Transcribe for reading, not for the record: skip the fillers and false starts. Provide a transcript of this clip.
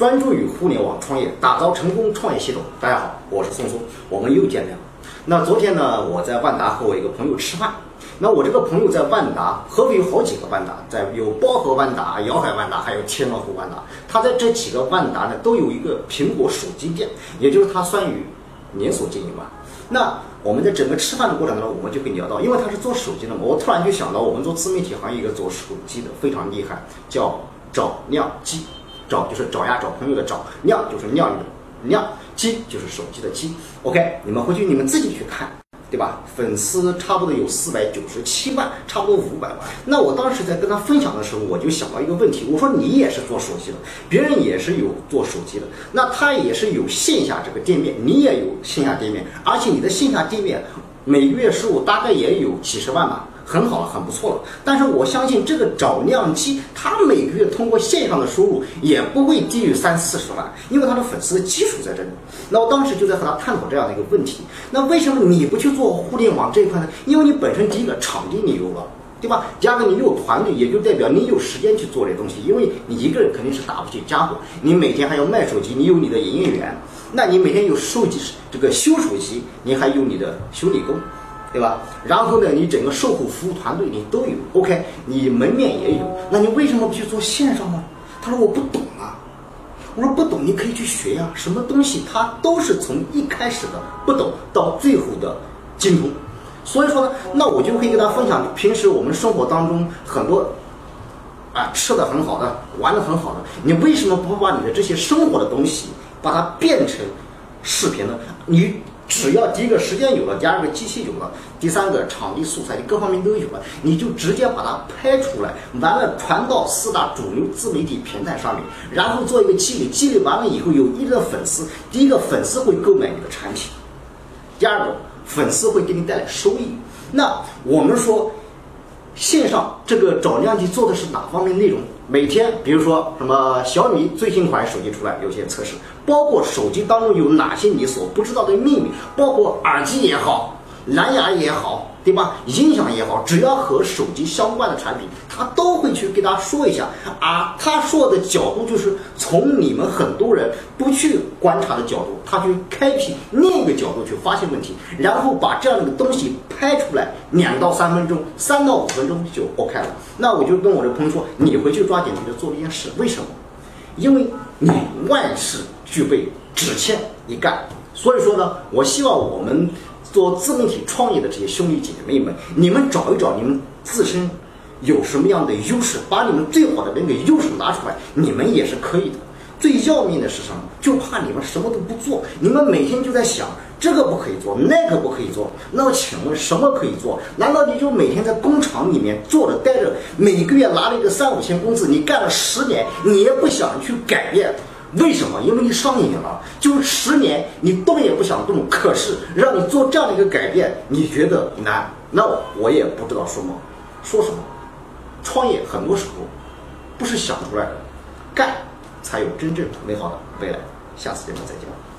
专注于互联网创业，打造成功创业系统。大家好，我是宋苏，我们又见面了。那昨天呢，我在万达和我一个朋友吃饭。那我这个朋友在万达，合肥有好几个万达，在有包河万达、瑶海万达，还有天鹅湖万达。他在这几个万达呢，都有一个苹果手机店，也就是他算于连锁经营吧。那我们在整个吃饭的过程当中，我们就会聊到，因为他是做手机的嘛，我突然就想到，我们做自媒体行业一个做手机的非常厉害，叫找亮机。找就是找呀，找朋友的找；亮就是亮你的亮；机就是手机的机。OK， 你们回去你们自己去看，对吧？粉丝差不多有497万，差不多500万。那我当时在跟他分享的时候，我就想到一个问题，我说你也是做手机的，别人也是有做手机的，那他也是有线下这个店面，你也有线下店面，而且你的线下店面每个月收入大概也有几十万吧。很好了，很不错了。但是我相信这个找亮机，他每个月通过线上的收入也不会低于30-40万，因为他的粉丝的基础在这里。那我当时就在和他探讨这样的一个问题：那为什么你不去做互联网这一块呢？因为你本身第一个场地你有了，对吧？第二个你有团队，也就代表你有时间去做这东西，因为你一个人肯定是打不起家伙，你每天还要卖手机，你有你的营业员，那你每天有收集这个修手机，你还有你的修理工。对吧？然后呢，你整个售后服务团队你都有 ，OK， 你门面也有，那你为什么不去做线上呢？他说我不懂啊，我说不懂你可以去学呀、什么东西它都是从一开始的不懂到最后的精通，所以说呢，那我就可以跟他分享平时我们生活当中很多。啊，吃的很好的，玩的很好的，你为什么不把你的这些生活的东西把它变成视频呢？你。只要第一个时间有了，第二个机器有了，第三个场地素材各方面都有了，你就直接把它拍出来，完了传到4大主流自媒体平台上面，然后做一个积累，积累完了以后有一定的粉丝，第一个粉丝会购买你的产品，第二个粉丝会给你带来收益。那我们说线上这个找亮机做的是哪方面内容？每天比如说什么小米最新款手机出来有些测试，包括手机当中有哪些你所不知道的秘密，包括耳机也好，蓝牙也好，对吧？音响也好，只要和手机相关的产品他都会去给大家说一下啊。他说的角度就是从你们很多人不去观察的角度，他去开辟另一个角度去发现问题，然后把这样的东西拍出来，2到3分钟，3到5分钟就 OK 了。那我就跟我的朋友说，你回去抓紧去做这件事。为什么？因为你万事俱备，只欠一干。所以说呢，我希望我们做自媒体创业的这些兄弟姐妹们，你们找一找你们自身有什么样的优势，把你们最好的那个优势拿出来，你们也是可以的。最要命的是什么？就怕你们什么都不做，你们每天就在想这个不可以做，那个不可以做。那我请问什么可以做？难道你就每天在工厂里面坐着待着，每个月拿了一个3-5千工资，你干了10年，你也不想去改变？为什么？因为你上瘾了，就是10年你动也不想动，可是让你做这样的一个改变，你觉得难？那我也不知道说什么。创业很多时候不是想出来的，干才有真正美好的未来。下次节目再见。